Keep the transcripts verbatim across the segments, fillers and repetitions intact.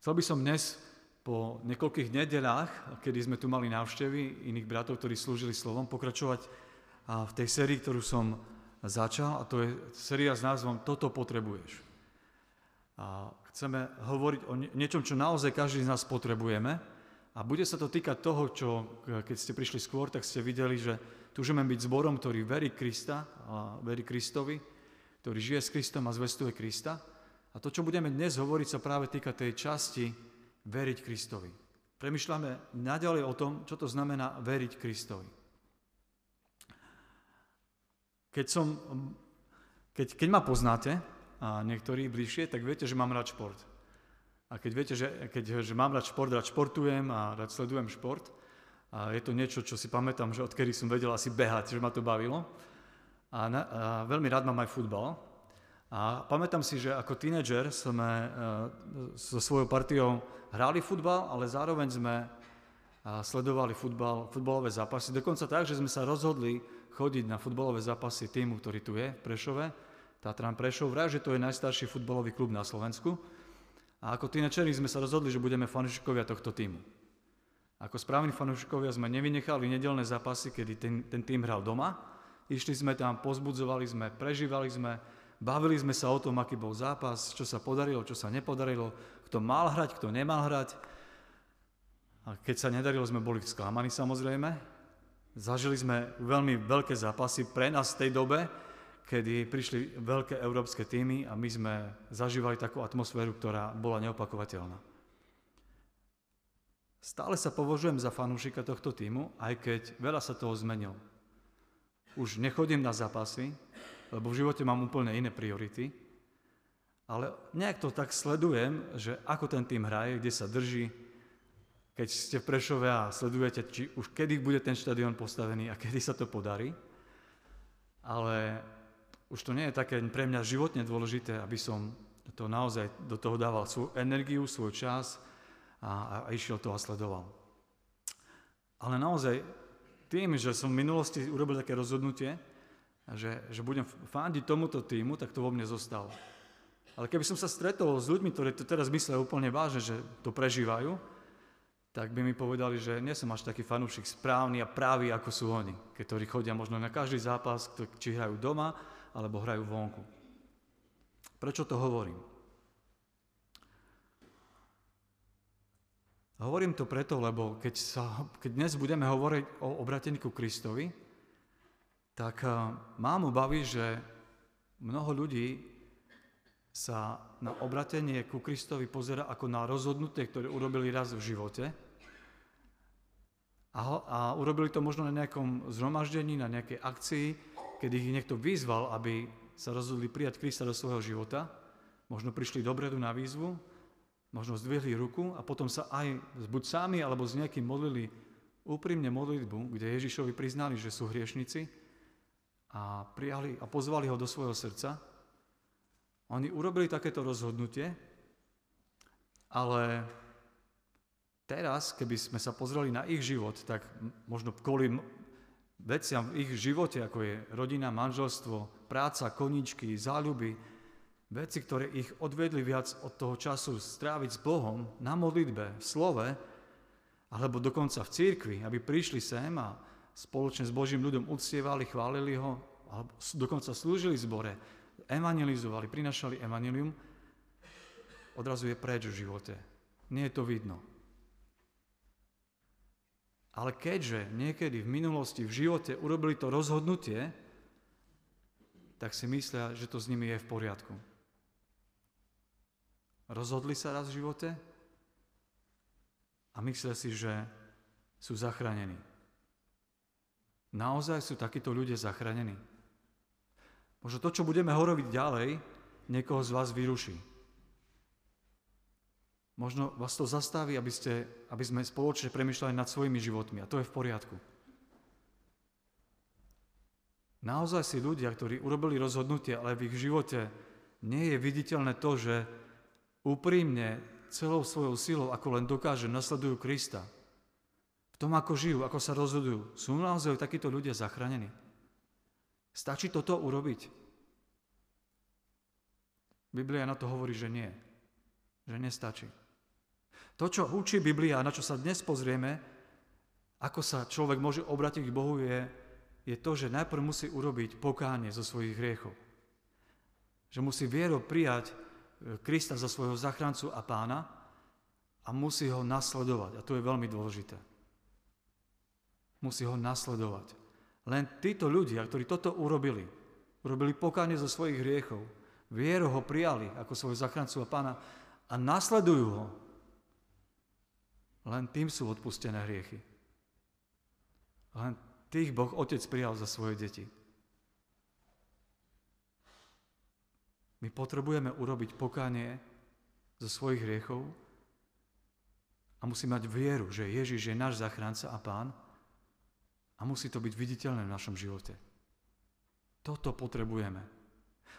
Chcel by som dnes po niekoľkých nedeľách, kedy sme tu mali návštevy iných bratov, ktorí slúžili slovom, pokračovať v tej sérii, ktorú som začal, a to je séria s názvom Toto potrebuješ. A chceme hovoriť o niečom, čo naozaj každý z nás potrebujeme, a bude sa to týkať toho, čo keď ste prišli skôr, tak ste videli, že túžime byť zborom, ktorý verí Krista, a verí Kristovi, ktorý žije s Kristom a zvestuje Krista. A to, čo budeme dnes hovoriť, sa práve týka tej časti veriť Kristovi. Premýšľame naďalej o tom, čo to znamená veriť Kristovi. Keď, som, keď, keď ma poznáte, a niektorí bližšie, tak viete, že mám rád šport. A keď viete, že, keď, že mám rád šport, rád športujem a rád sledujem šport. A je to niečo, čo si pamätám, že odkedy som vedel asi behať, že ma to bavilo. A, na, a veľmi rád mám aj futbal. A pamätám si, že ako tínedžer sme so svojou partiou hráli futbal, ale zároveň sme sledovali futbal, futbalové zápasy. Dokonca tak, že sme sa rozhodli chodiť na futbalové zápasy týmu, ktorý tu je v Prešove, Tatran Prešov. Vraj, že to je najstarší futbalový klub na Slovensku. A ako tínedžeri sme sa rozhodli, že budeme fanúšikovia tohto týmu. Ako správni fanúšikovia sme nevynechali nedeľné zápasy, kedy ten, ten tým hral doma. Išli sme tam, pozbudzovali sme, prežívali sme, bavili sme sa o tom, aký bol zápas, čo sa podarilo, čo sa nepodarilo, kto mal hrať, kto nemal hrať. A keď sa nedarilo, sme boli sklamaní, samozrejme. Zažili sme veľmi veľké zápasy pre nás v tej dobe, kedy prišli veľké európske týmy a my sme zažívali takú atmosféru, ktorá bola neopakovateľná. Stále sa považujem za fanúšika tohto týmu, aj keď veľa sa toho zmenilo. Už nechodím na zápasy, lebo v živote mám úplne iné priority, ale nejak to tak sledujem, že ako ten tým hraje, kde sa drží, keď ste v Prešove a sledujete, či už kedy bude ten štadión postavený a kedy sa to podarí, ale už to nie je také pre mňa životne dôležité, aby som to naozaj do toho dával svoju energiu, svoj čas a, a išiel to a sledoval. Ale naozaj tým, že som v minulosti urobil také rozhodnutie, Že, že budem fandiť tomuto týmu, tak to vo mne zostalo. Ale keby som sa stretol s ľuďmi, ktorí to teraz myslia úplne vážne, že to prežívajú, tak by mi povedali, že nie som až taký fanúšik správny a právý, ako sú oni, ktorí chodia možno na každý zápas, či hrajú doma, alebo hrajú vonku. Prečo to hovorím? Hovorím to preto, lebo keď, sa, keď dnes budeme hovoriť o obrateniku Kristovi, tak mám obavy, že mnoho ľudí sa na obratenie ku Kristovi pozerá ako na rozhodnutie, ktoré urobili raz v živote a, ho, a urobili to možno na nejakom zhromaždení, na nejakej akcii, kedy ich niekto vyzval, aby sa rozhodli prijať Krista do svojho života. Možno prišli dopredu na výzvu, možno zdvihli ruku a potom sa aj buď sami alebo s niekým modlili úprimne modlitbu, kde Ježišovi priznali, že sú hriešnici, a prijali a pozvali ho do svojho srdca. Oni urobili takéto rozhodnutie, ale teraz, keby sme sa pozreli na ich život, tak možno kvôli veciam v ich živote, ako je rodina, manželstvo, práca, koníčky, záľuby, veci, ktoré ich odvedli viac od toho času stráviť s Bohom na modlitbe, v slove, alebo dokonca v cirkvi, aby prišli sem a spoločne s Božím ľuďom uctievali, chválili ho, alebo dokonca slúžili zbore, evangelizovali, prinašali evanjelium, odrazu je preč v živote. Nie je to vidno. Ale keďže niekedy v minulosti, v živote urobili to rozhodnutie, tak si myslia, že to s nimi je v poriadku. Rozhodli sa raz v živote a myslia si, že sú zachránení. Naozaj sú takíto ľudia zachránení? Možno to, čo budeme hovoriť ďalej, niekoho z vás vyruší. Možno vás to zastaví, aby, ste, aby sme spoločne premýšľali nad svojimi životmi. A to je v poriadku. Naozaj si ľudia, ktorí urobili rozhodnutie, ale v ich živote nie je viditeľné to, že úprimne celou svojou silou, ako len dokáže, nasledujú Krista. Tom, ako žijú, ako sa rozhodujú, sú naozaj takíto ľudia zachránení? Stačí toto urobiť? Biblia na to hovorí, že nie. Že nestačí. To, čo učí Biblia, na čo sa dnes pozrieme, ako sa človek môže obrátiť k Bohu, je, je to, že najprv musí urobiť pokánie zo svojich hriechov. Že musí vierou prijať Krista za svojho zachráncu a pána a musí ho nasledovať. A to je veľmi dôležité. Musí ho nasledovať. Len títo ľudia, ktorí toto urobili, urobili pokánie zo svojich hriechov, vierou ho prijali ako svojho zachráncu a pána a nasledujú ho, len tým sú odpustené hriechy. Len tých Boh Otec prijal za svoje deti. My potrebujeme urobiť pokánie zo svojich hriechov a musí mať vieru, že Ježiš je náš zachránca a pán a musí to byť viditeľné v našom živote. Toto potrebujeme.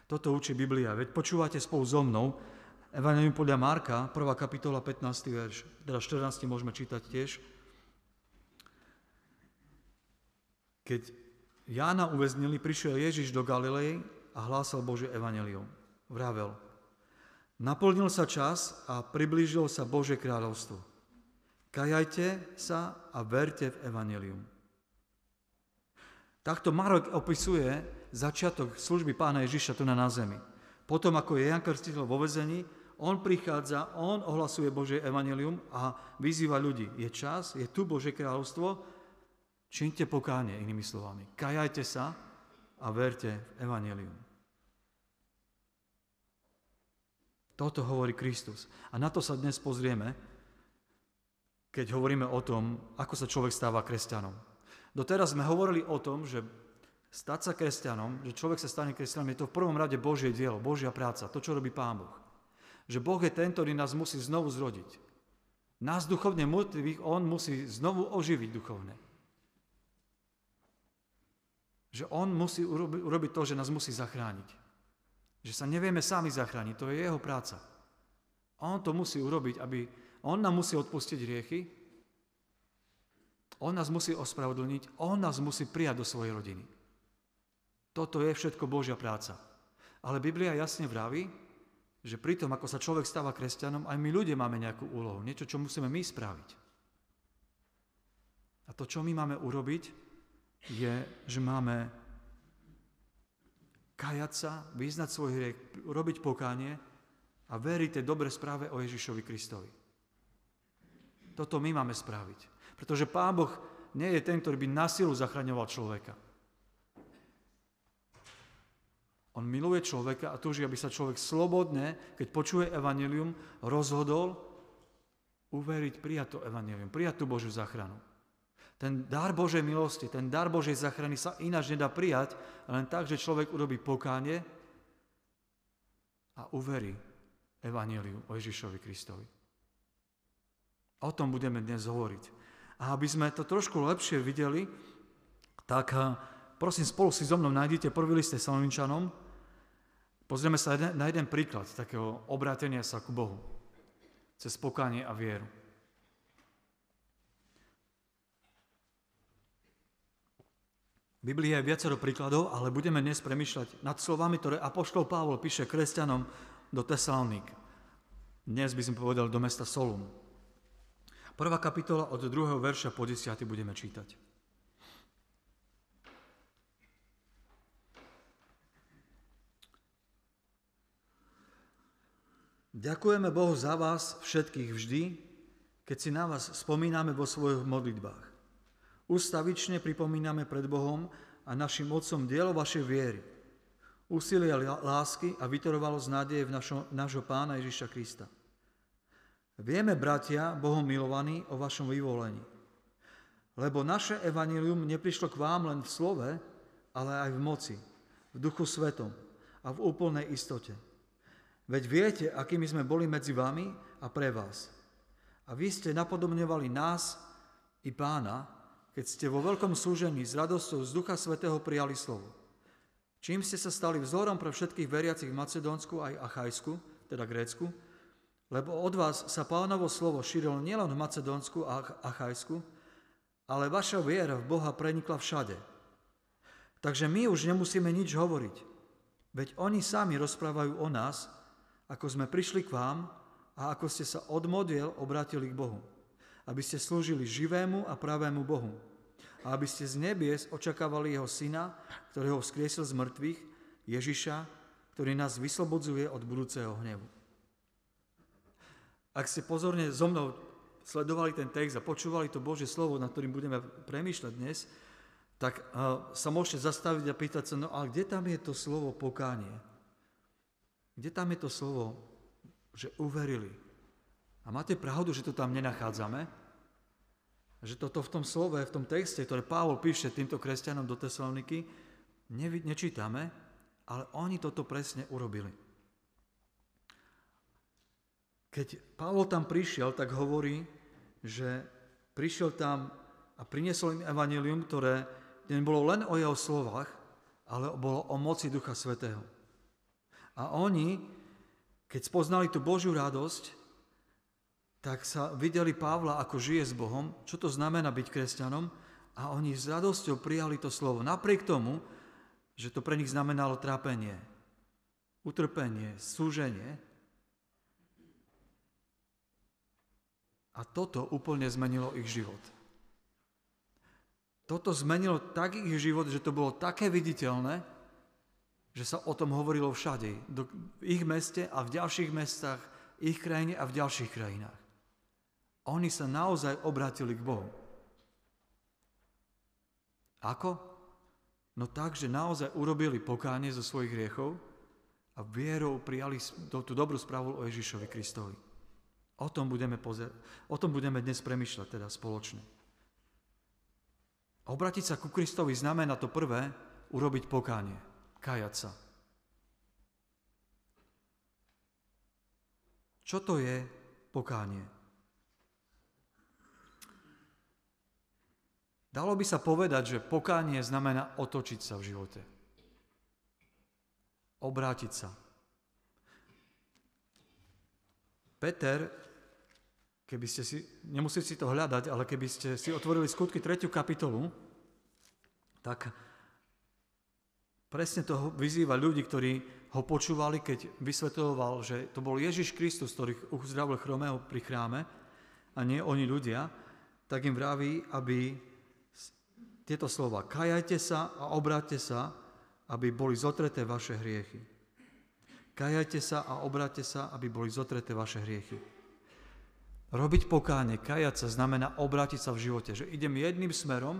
Toto učí Biblia. Veď počúvate spolu so mnou Evangelium podľa Marka, prvá kapitola, pätnásty verš, teda štrnásty môžeme čítať tiež. Keď Jána uväznili, prišiel Ježiš do Galilei a hlásal Božie Evangelium. Vravel: naplnil sa čas a priblížilo sa Božie kráľovstvo. Kajajte sa a verte v Evangelium. Takto Marek opisuje začiatok služby Pána Ježiša tu na zemi. Potom, ako je Ján Krstiteľ vo väzení, on prichádza, on ohlasuje Božie evanjelium a vyzýva ľudí. Je čas, je tu Božie kráľovstvo, čiňte pokánie, inými slovami. Kajajte sa a verte v evanjelium. Toto hovorí Kristus. A na to sa dnes pozrieme, keď hovoríme o tom, ako sa človek stáva kresťanom. Doteraz sme hovorili o tom, že stať sa kresťanom, že človek sa stane kresťanom, je to v prvom rade Božie dielo, Božia práca, to, čo robí Pán Boh. Že Boh je ten, ktorý nás musí znovu zrodiť. Nás duchovne mŕtvych on musí znovu oživiť duchovne. Že on musí urobi, urobiť to, že nás musí zachrániť. Že sa nevieme sami zachrániť, to je jeho práca. On to musí urobiť, aby on nám musí odpustiť hriechy, on nás musí ospravedlniť, on nás musí prijať do svojej rodiny. Toto je všetko Božia práca. Ale Biblia jasne vraví, že pri tom, ako sa človek stáva kresťanom, aj my ľudia máme nejakú úlohu, niečo, čo musíme my spraviť. A to, čo my máme urobiť, je, že máme kajať sa, vyznať svoj hriech, robiť pokánie a veriť tej dobrej správe o Ježišovi Kristovi. Toto my máme spraviť. Pretože Pán Boh nie je ten, ktorý by na silu zachraňoval človeka. On miluje človeka a túži, aby sa človek slobodne, keď počuje evanjelium, rozhodol uveriť, prijať to evanjelium, prijať tú Božiu záchranu. Ten dar Božej milosti, ten dar Božej záchrany sa ináč nedá prijať, len tak, že človek urobí pokánie a uverí evanjeliu o Ježišovi Kristovi. O tom budeme dnes hovoriť. A aby sme to trošku lepšie videli, tak prosím, spolu si so mnou nájdete prvý list Tesaloničanom. Pozrieme sa na jeden príklad takého obrátenia sa ku Bohu cez pokánie a vieru. V Biblii je viacero príkladov, ale budeme dnes premýšľať nad slovami, ktoré apoštol Pavol píše kresťanom do Tesaloník. Dnes by sme povedali do mesta Solum. Prvá kapitola od druhého verša po desiaty budeme čítať. Ďakujeme Bohu za vás všetkých vždy, keď si na vás spomíname vo svojich modlitbách. Ústavične pripomíname pred Bohom a našim Otcom dielo vašej viery, úsilia lásky a vytrvalosť nádeje v našo, nášho Pána Ježiša Krista. Vieme, bratia, Bohom milovaní, o vašom vyvolení. Lebo naše evanjelium neprišlo k vám len v slove, ale aj v moci, v Duchu Svetom a v úplnej istote. Veď viete, akými sme boli medzi vami a pre vás. A vy ste napodobňovali nás i Pána, keď ste vo veľkom súžení s radosťou z Ducha Svätého prijali slovo. Čím ste sa stali vzorom pre všetkých veriacich v Macedónsku aj Achajsku, teda Grécku, lebo od vás sa Pánovo slovo šírilo nielen v Macedónsku a Achajsku, ale vaša viera v Boha prenikla všade. Takže my už nemusíme nič hovoriť, veď oni sami rozprávajú o nás, ako sme prišli k vám a a ako ste sa od modiel obratili k Bohu, aby ste slúžili živému a pravému Bohu a aby ste z nebies očakávali jeho syna, ktorý ho vzkriesil z mŕtvych, Ježiša, ktorý nás vyslobodzuje od budúceho hnevu. Ak ste pozorne so mnou sledovali ten text a počúvali to Božie slovo, nad ktorým budeme premýšľať dnes, tak sa môžete zastaviť a pýtať sa, no a kde tam je to slovo pokánie? Kde tam je to slovo, že uverili? A máte pravdu, že to tam nenachádzame? Že toto v tom slove, v tom texte, ktoré Pavol píše týmto kresťanom do Tesaloniky, ne- nečítame, ale oni toto presne urobili. Keď Pavol tam prišiel, tak hovorí, že prišiel tam a priniesol im evanjelium, ktoré nebolo len o jeho slovách, ale bolo o moci Ducha Svätého. A oni, keď spoznali tú Božiu radosť, tak sa videli Pavla, ako žije s Bohom, čo to znamená byť kresťanom, a oni s radosťou prijali to slovo. Napriek tomu, že to pre nich znamenalo trápenie, utrpenie, súženie. A toto úplne zmenilo ich život. Toto zmenilo tak ich život, že to bolo také viditeľné, že sa o tom hovorilo všade. V ich meste a v ďalších mestách, ich krajine a v ďalších krajinách. Oni sa naozaj obrátili k Bohu. Ako? No tak, že naozaj urobili pokánie zo svojich hriechov a vierou prijali tú dobrú správu o Ježišovi Kristovi. O tom budeme, pozera- o tom budeme dnes premýšľať teda spoločne. Obrátiť sa ku Kristovi znamená to prvé, urobiť pokánie, kajať sa. Čo to je pokánie? Dalo by sa povedať, že pokánie znamená otočiť sa v živote. Obrátiť sa. Peter... Keby ste si, nemusíte si to hľadať, ale keby ste si otvorili skutky tretiu kapitolu, tak presne to vyzýva ľudí, ktorí ho počúvali, keď vysvetľoval, že to bol Ježiš Kristus, ktorý uzdravil chromého pri chráme a nie oni ľudia, tak im vraví, aby tieto slova, kajajte sa a obráťte sa, aby boli zotreté vaše hriechy. Kajajte sa a obráťte sa, aby boli zotreté vaše hriechy. Robiť pokánie, kajať sa znamená obrátiť sa v živote, že idem jedným smerom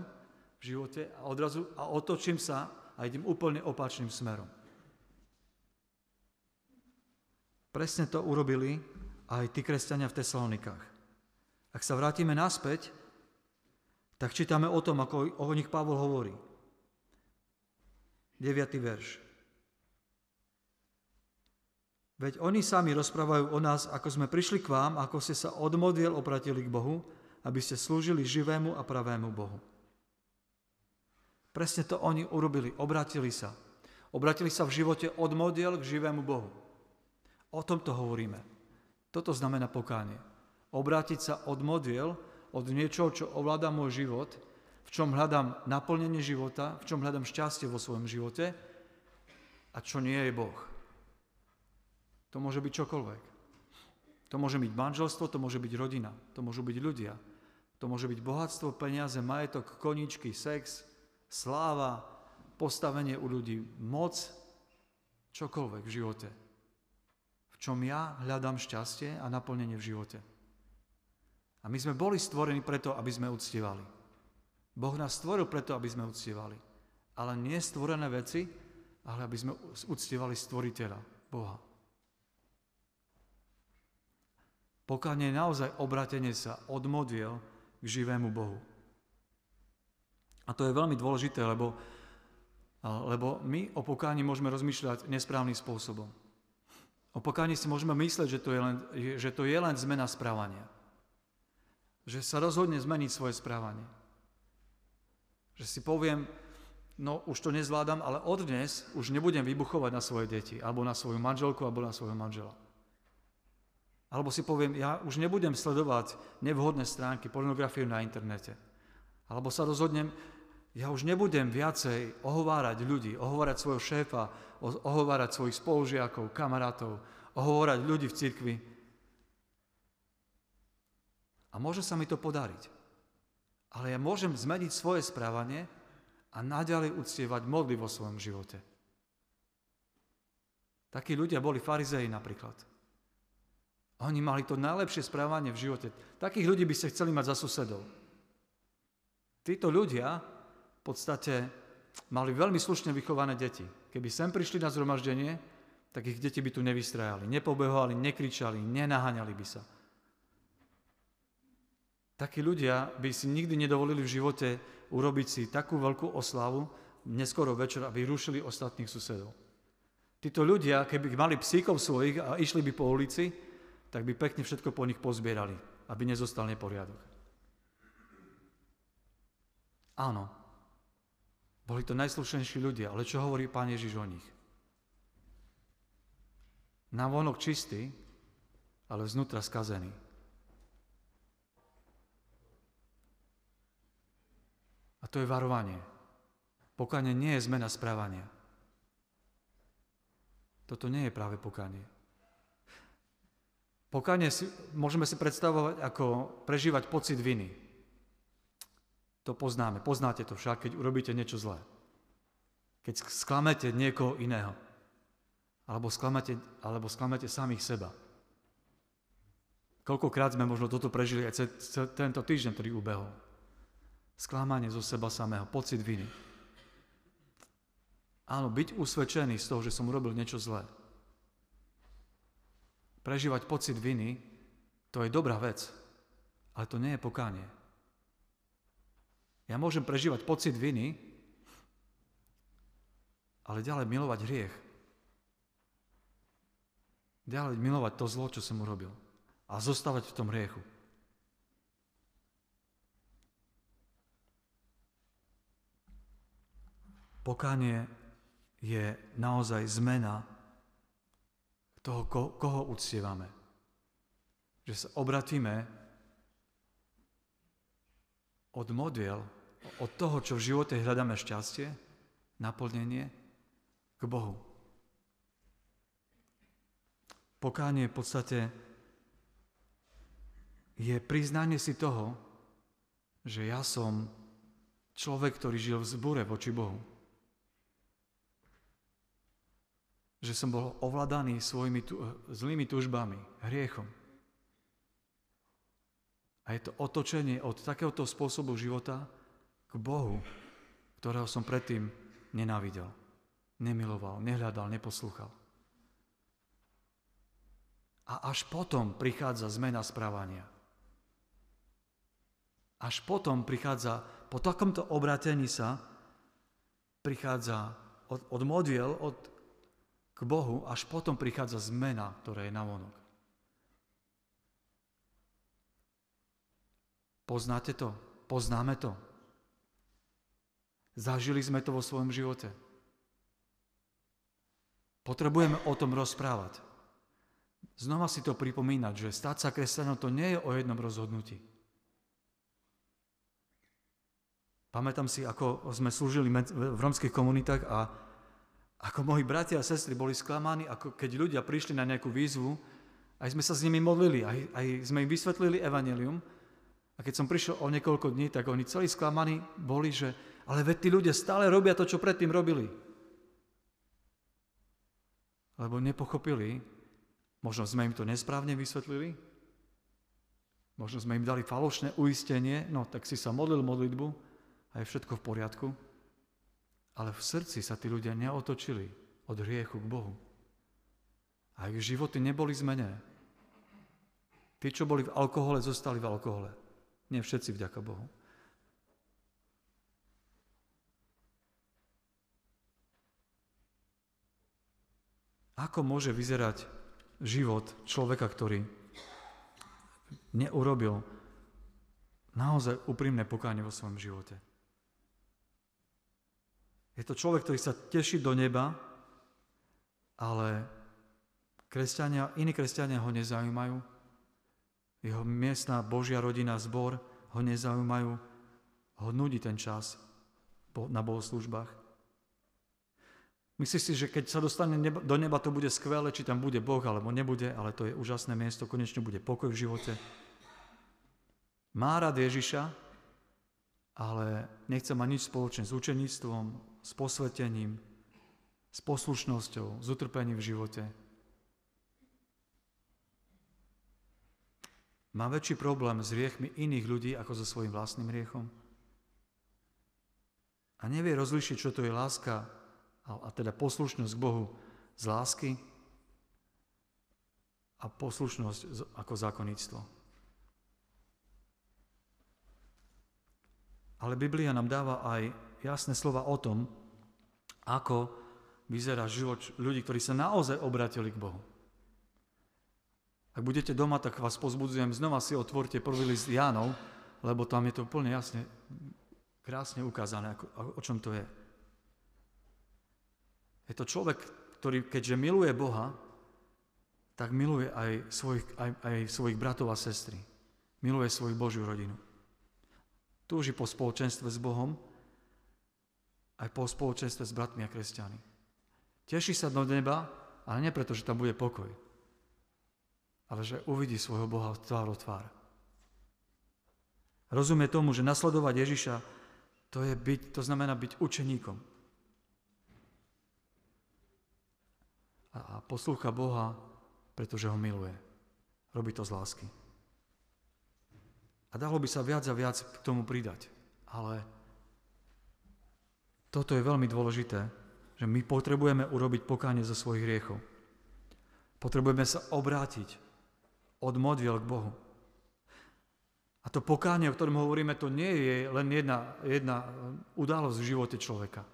v živote a odrazu a otočím sa a idem úplne opačným smerom. Presne to urobili aj tí kresťania v Tesalonikách. Ak sa vrátime naspäť, tak čítame o tom, ako o nich Pavol hovorí. deviaty verš. Veď oni sami rozprávajú o nás, ako sme prišli k vám, ako ste sa od modiel obratili k Bohu, aby ste slúžili živému a pravému Bohu. Presne to oni urobili, obratili sa. Obratili sa v živote od modiel k živému Bohu. O tom to hovoríme. Toto znamená pokánie. Obrátiť sa od modiel, od niečoho, čo ovláda môj život, v čom hľadám naplnenie života, v čom hľadám šťastie vo svojom živote a čo nie je Boh. To môže byť čokoľvek. To môže byť manželstvo, to môže byť rodina, to môžu byť ľudia. To môže byť bohatstvo, peniaze, majetok, koníčky, sex, sláva, postavenie u ľudí, moc, čokoľvek v živote. V čom ja hľadám šťastie a naplnenie v živote. A my sme boli stvorení preto, aby sme uctievali. Boh nás stvoril preto, aby sme uctievali. Ale nie stvorené veci, ale aby sme uctievali stvoriteľa, Boha. Pokánie je naozaj obratenie sa od modiel k živému Bohu. A to je veľmi dôležité, lebo, lebo my o pokáni môžeme rozmýšľať nesprávnym spôsobom. O pokáni si môžeme mysleť, že to je len, že to je len zmena správania. Že sa rozhodne zmeniť svoje správanie. Že si poviem, no už to nezvládam, ale od dnes už nebudem vybuchovať na svoje deti, alebo na svoju manželku, alebo na svojho manžela. Alebo si poviem, ja už nebudem sledovať nevhodné stránky, pornografiu na internete. Alebo sa rozhodnem, ja už nebudem viacej ohovárať ľudí, ohovárať svojho šéfa, ohovárať svojich spolužiakov, kamarátov, ohovárať ľudí v cirkvi. A môže sa mi to podariť. Ale ja môžem zmeniť svoje správanie a naďalej uctievať modly vo svojom živote. Takí ľudia boli farizei napríklad. Oni mali to najlepšie správanie v živote. Takých ľudí by ste chceli mať za susedov. Títo ľudia v podstate mali veľmi slušne vychované deti. Keby sem prišli na zhromaždenie, tak ich deti by tu nevystrajali, nepobehovali, nekričali, nenaháňali by sa. Takí ľudia by si nikdy nedovolili v živote urobiť si takú veľkú oslavu neskoro večer, aby rušili ostatných susedov. Títo ľudia, keby mali psíkov svojich a išli by po ulici, tak by pekne všetko po nich pozbierali, aby nezostal neporiadok. Áno, boli to najslušnejší ľudia, ale čo hovorí Pán Ježiš o nich? Navonok čistý, ale vznútra skazený. A to je varovanie. Pokánie nie je zmena správania. Toto nie je práve pokánie. Pokánie si, môžeme si predstavovať ako prežívať pocit viny. To poznáme. Poznáte to však, keď urobíte niečo zlé. Keď sklamete niekoho iného. Alebo sklamete, alebo sklamete samých seba. Koľkokrát sme možno toto prežili aj ce, tento týždeň, ktorý ubehol. Sklamanie zo seba samého, pocit viny. Áno, byť usvedčený z toho, že som urobil niečo zlé. Prežívať pocit viny, to je dobrá vec, ale to nie je pokánie. Ja môžem prežívať pocit viny, ale ďalej milovať hriech. Ďalej milovať to zlo, čo som urobil. A zostávať v tom hriechu. Pokánie je naozaj zmena toho, ko- koho uctievame. Že sa obratíme od modiel, od toho, čo v živote hľadáme šťastie, naplnenie, k Bohu. Pokánie v podstate je priznanie si toho, že ja som človek, ktorý žil v zbure voči Bohu. Že som bol ovládaný svojimi tu, zlými túžbami, hriechom. A je to otočenie od takéhoto spôsobu života k Bohu, ktorého som predtým nenávidel, nemiloval, nehľadal, neposlúchal. A až potom prichádza zmena správania. Až potom prichádza, po takomto obratení sa, prichádza od, od modiel, od k Bohu, až potom prichádza zmena, ktorá je navonok. Poznáte to? Poznáme to? Zažili sme to vo svojom živote? Potrebujeme o tom rozprávať. Znova si to pripomínať, že stať sa kresťanom, to nie je o jednom rozhodnutí. Pamätám si, ako sme slúžili v romských komunitách a ako moji bratia a sestry boli sklamaní, ako keď ľudia prišli na nejakú výzvu, aj sme sa s nimi modlili, aj, aj sme im vysvetlili evanjelium. A keď som prišiel o niekoľko dní, tak oni celí sklamaní boli, že ale veď tí ľudia stále robia to, čo predtým robili. Lebo nepochopili, možno sme im to nesprávne vysvetlili, možno sme im dali falošné uistenie, no tak si sa modlil modlitbu a je všetko v poriadku. Ale v srdci sa tí ľudia neotočili od hriechu k Bohu. A ich životy neboli zmenené. Tí, čo boli v alkohole, zostali v alkohole. Nie všetci, vďaka Bohu. Ako môže vyzerať život človeka, ktorý neurobil naozaj úprimné pokánie vo svojom živote? Je to človek, ktorý sa teší do neba, ale kresťania, iní kresťania ho nezaujímajú. Jeho miestna Božia rodina, zbor ho nezaujímajú. Ho nudí ten čas na bohoslúžbách. Myslíš si, že keď sa dostane do neba, to bude skvelé, či tam bude Boh, alebo nebude, ale to je úžasné miesto, konečne bude pokoj v živote. Má rád Ježiša, ale nechce mať nič spoločné s učeníctvom, s posvetením, s poslušnosťou, s utrpením v živote. Má väčší problém s hriechmi iných ľudí ako so svojím vlastným hriechom. A nevie rozlišiť, čo to je láska, a teda poslušnosť k Bohu z lásky a poslušnosť ako zákonníctvo. Ale Biblia nám dáva aj jasné slova o tom, ako vyzerá život ľudí, ktorí sa naozaj obratili k Bohu. Ak budete doma, tak vás pozbudzujem, znova si otvorte prvý list Jánov, lebo tam je to úplne jasne, krásne ukázané, ako, o čom to je. Je to človek, ktorý keďže miluje Boha, tak miluje aj svojich, aj, aj svojich bratov a sestry. Miluje svoju Božiu rodinu. Túži po spoločenstve s Bohom, aj po spoločenstve s bratmi a kresťanmi. Teší sa do neba, ale nie preto, že tam bude pokoj, ale že uvidí svojho Boha tvár od tvár. Rozumie tomu, že nasledovať Ježiša, to, je byť, to znamená byť učeníkom. A poslúcha Boha, pretože ho miluje. Robí to z lásky. A dalo by sa viac a viac k tomu pridať. Ale toto je veľmi dôležité, že my potrebujeme urobiť pokánie zo svojich hriechov. Potrebujeme sa obrátiť od modlieb k Bohu. A to pokánie, o ktorom hovoríme, to nie je len jedna, jedna udalosť v živote človeka.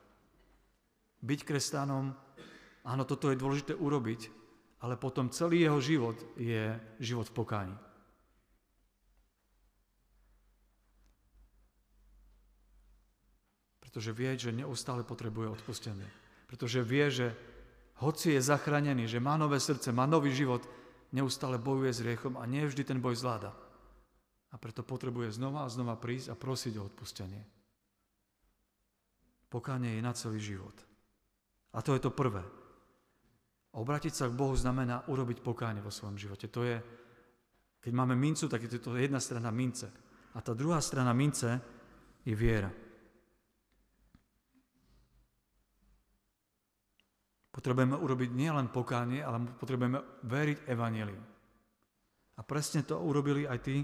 Byť kresťanom, áno, toto je dôležité urobiť, ale potom celý jeho život je život v pokáni. Pretože vie, že neustále potrebuje odpustenie. Pretože vie, že hoci je zachránený, že má nové srdce, má nový život, neustále bojuje s hriechom a nie vždy ten boj zvláda. A preto potrebuje znova a znova prísť a prosiť o odpustenie. Pokánie je na celý život. A to je to prvé. Obrátiť sa k Bohu znamená urobiť pokánie vo svojom živote. To je, keď máme mincu, tak je to jedna strana mince. A tá druhá strana mince je viera. Potrebujeme urobiť nielen pokánie, ale potrebujeme veriť evanjeliu. A presne to urobili aj tí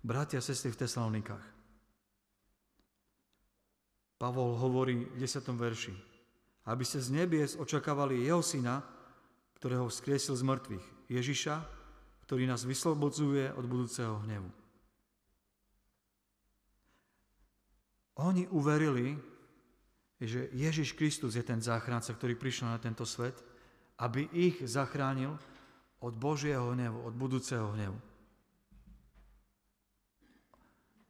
bratia a sestry v Tesalónikach. Pavol hovorí v desiatom verši, aby ste z nebies očakávali jeho syna, ktorého vzkriesil z mŕtvych, Ježiša, ktorý nás vyslobodzuje od budúceho hnevu. Oni uverili, že Ježiš Kristus je ten záchranca, ktorý prišiel na tento svet, aby ich zachránil od Božieho hnevu, od budúceho hnevu.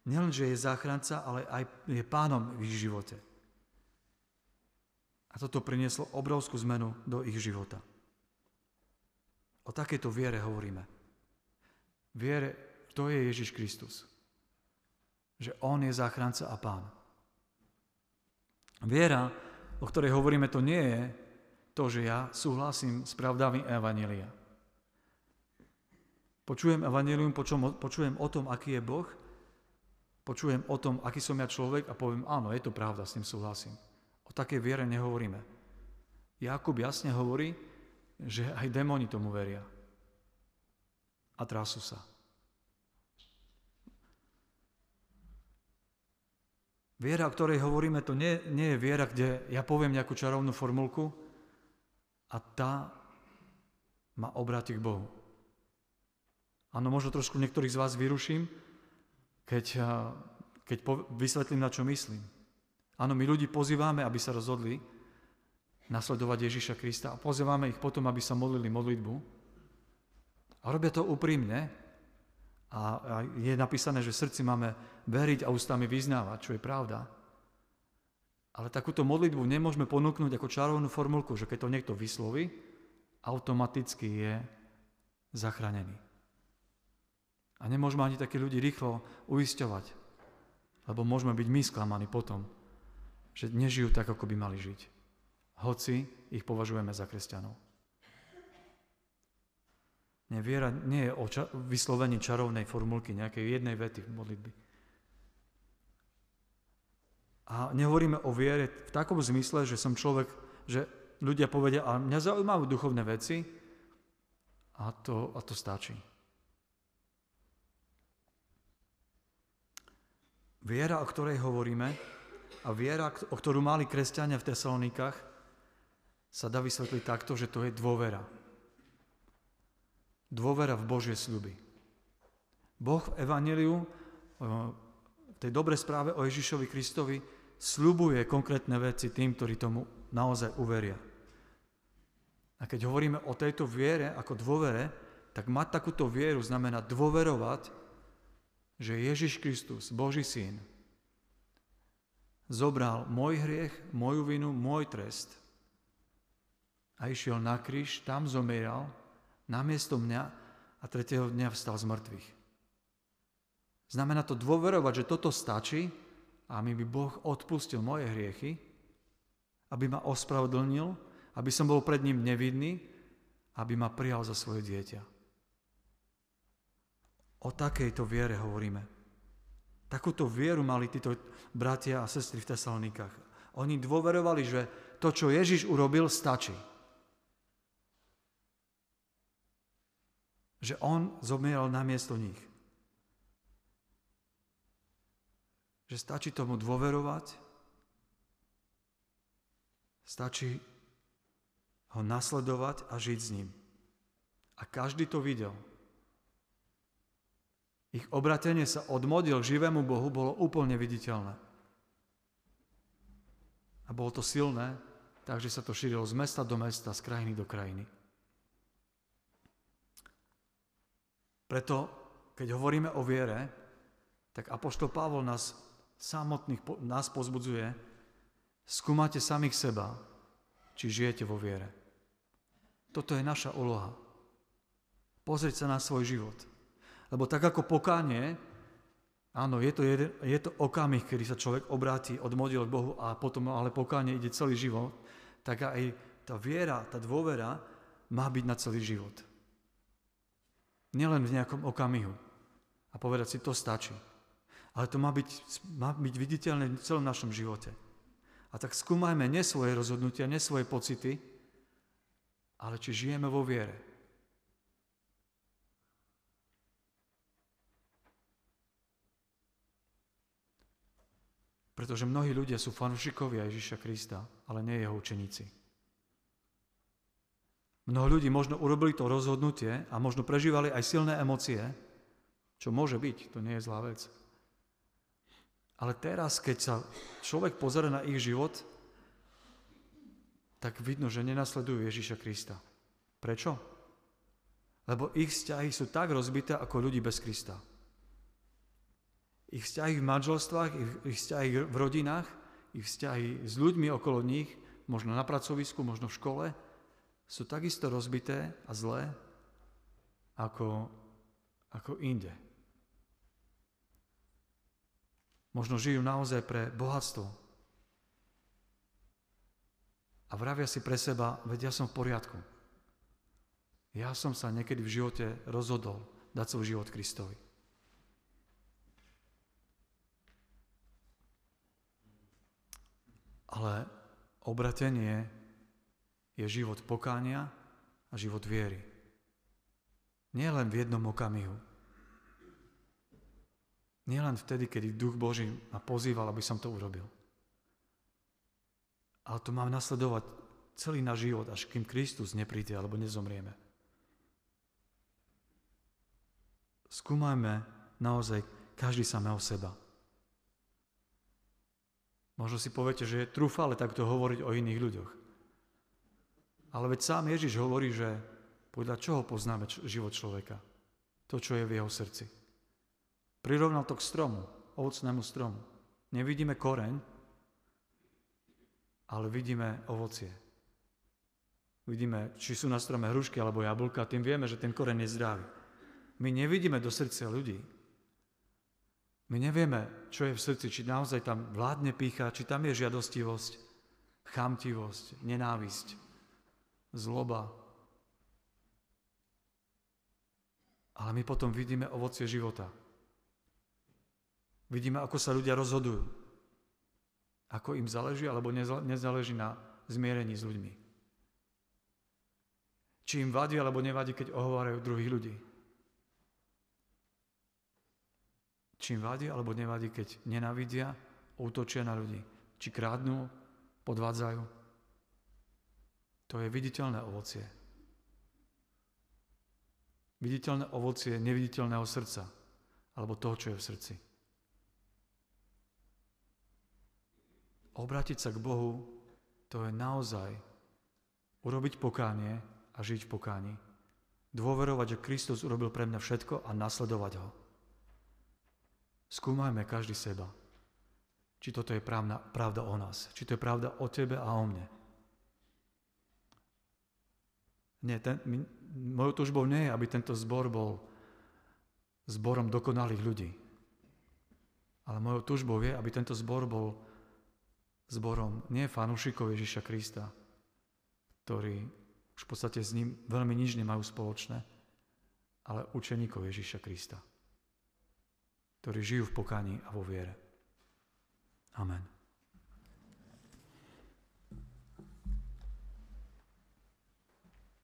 Nielen, že je záchranca, ale aj je pánom v ich živote. A toto prinieslo obrovskú zmenu do ich života. O takejto viere hovoríme. Viere, kto je Ježiš Kristus. Že on je záchranca a pán. Viera, o ktorej hovoríme, to nie je to, že ja súhlasím s pravdami evanjelia. Počujem evanjelium, počujem o tom, aký je Boh, počujem o tom, aký som ja človek a poviem, áno, je to pravda, s tým súhlasím. O takej viere nehovoríme. Jakub jasne hovorí, že aj démoni tomu veria. A trasú sa. Viera, o ktorej hovoríme, to nie, nie je viera, kde ja poviem nejakú čarovnú formulku a tá ma obráti k Bohu. Áno, možno trošku niektorých z vás vyruším, keď, keď po, vysvetlím, na čo myslím. Áno, my ľudí pozývame, aby sa rozhodli nasledovať Ježiša Krista a pozývame ich potom, aby sa modlili modlitbu. A robia to úprimne. A je napísané, že v srdci máme veriť a ústami vyznávať, čo je pravda. Ale takúto modlitbu nemôžeme ponúknuť ako čarovnú formulku, že keď to niekto vysloví, automaticky je zachránený. A nemôžeme ani takí ľudí rýchlo uisťovať, lebo môžeme byť my sklamaní potom, že nežijú tak, ako by mali žiť. Hoci ich považujeme za kresťanov. Neviera nie je o ča- vyslovení čarovnej formulky, nejakej jednej vety modlitby. A nehovoríme o viere v takom zmysle, že som človek, že ľudia povedia, a mňa zaujímajú duchovné veci a to, a to stačí. Viera, o ktorej hovoríme, a viera, o ktorú mali kresťania v Tesalonikách, sa dá vysvetliť takto, že to je dôvera. Dôvera v Božie sľuby. Boh v Evanjeliu, v tej dobrej správe o Ježišovi Kristovi, sľubuje konkrétne veci tým, ktorí tomu naozaj uveria. A keď hovoríme o tejto viere ako dôvere, tak mať takúto vieru znamená dôverovať, že Ježiš Kristus, Boží syn, zobral môj hriech, moju vinu, môj trest a išiel na kríž, tam zomieral, namiesto mňa a tretieho dňa vstal z mŕtvych. Znamená to dôverovať, že toto stačí a mi by Boh odpustil moje hriechy, aby ma ospravedlnil, aby som bol pred ním nevidný, aby ma prijal za svoje dieťa. O takejto viere hovoríme. Takúto vieru mali títo bratia a sestry v Tesalonikách. Oni dôverovali, že to, čo Ježiš urobil, stačí. Že on zomieral namiesto nich. Že stačí tomu dôverovať, stačí ho nasledovať a žiť s ním. A každý to videl. Ich obratenie sa od modlieb k živému Bohu bolo úplne viditeľné. A bolo to silné, takže sa to šírilo z mesta do mesta, z krajiny do krajiny. Preto, keď hovoríme o viere, tak apoštol Pavol nás samotných nás pozbudzuje, skúmate samých seba, či žijete vo viere. Toto je naša úloha. Pozrieť sa na svoj život. Lebo tak ako pokánie, áno, je to, jeden, je to okamih, kedy sa človek obráti od modlitieb k Bohu a potom ale pokánie ide celý život, tak aj tá viera, tá dôvera má byť na celý život. Nielen v nejakom okamihu. A povedať si, to stačí. Ale to má byť, má byť viditeľné v celom našom živote. A tak skúmajme nie svoje rozhodnutia, nie svoje pocity, ale či žijeme vo viere. Pretože mnohí ľudia sú fanúšikovia Ježiša Krista, ale nie jeho učeníci. Mnoho ľudí možno urobili to rozhodnutie a možno prežívali aj silné emócie, čo môže byť, to nie je zlá vec. Ale teraz, keď sa človek pozerá na ich život, tak vidno, že nenasledujú Ježiša Krista. Prečo? Lebo ich vzťahy sú tak rozbité ako ľudí bez Krista. Ich vzťahy v manželstvách, ich vzťahy v rodinách, ich vzťahy s ľuďmi okolo nich, možno na pracovisku, možno v škole, sú takisto rozbité a zlé ako, ako inde. Možno žijú naozaj pre bohatstvo. A vravia si pre seba, veď ja som v poriadku. Ja som sa niekedy v živote rozhodol dať svoj život Kristovi. Ale obratenie je život pokánia a život viery. Nie len v jednom okamihu. Nie len vtedy, kedy Duch Boží ma pozýval, aby som to urobil. Ale to mám nasledovať celý náš život, až kým Kristus nepríde alebo nezomrieme. Skúmajme naozaj každý samého seba. Možno si poviete, že je trúfale takto hovoriť o iných ľuďoch. Ale veď sám Ježiš hovorí, že podľa čoho poznáme život človeka? To, čo je v jeho srdci. Prirovnal to k stromu, ovocnému stromu. Nevidíme koreň, ale vidíme ovocie. Vidíme, či sú na strome hrušky alebo jablka, tým vieme, že ten koreň je zdravý. My nevidíme do srdca ľudí. My nevieme, čo je v srdci, či naozaj tam vládne pýcha, či tam je žiadostivosť, chamtivosť, nenávisť, zloba. ale my potom vidíme ovocie života. Vidíme, ako sa ľudia rozhodujú. Ako im záleží, alebo nezáleží na zmierení s ľuďmi. Či im vadí, alebo nevadí, keď ohovárajú druhých ľudí. Či im vadí, alebo nevadí, keď nenávidia, útočia na ľudí. Či krádnu, podvádzajú. To je viditeľné ovocie. Viditeľné ovocie neviditeľného srdca, alebo toho, čo je v srdci. Obrátiť sa k Bohu, to je naozaj urobiť pokánie a žiť v pokáni. Dôverovať, že Kristus urobil pre mňa všetko a nasledovať ho. Skúmajme každý seba, či toto je právna, pravda o nás, či to je pravda o tebe a o mne. Nie, ten, my, mojou túžbou nie je, aby tento zbor bol zborom dokonalých ľudí. Ale mojou túžbou je, aby tento zbor bol zborom nie fanúšikov Ježiša Krista, ktorí už v podstate s ním veľmi nič nemajú spoločné, ale učeníkov Ježiša Krista, ktorí žijú v pokáni a vo viere. Amen.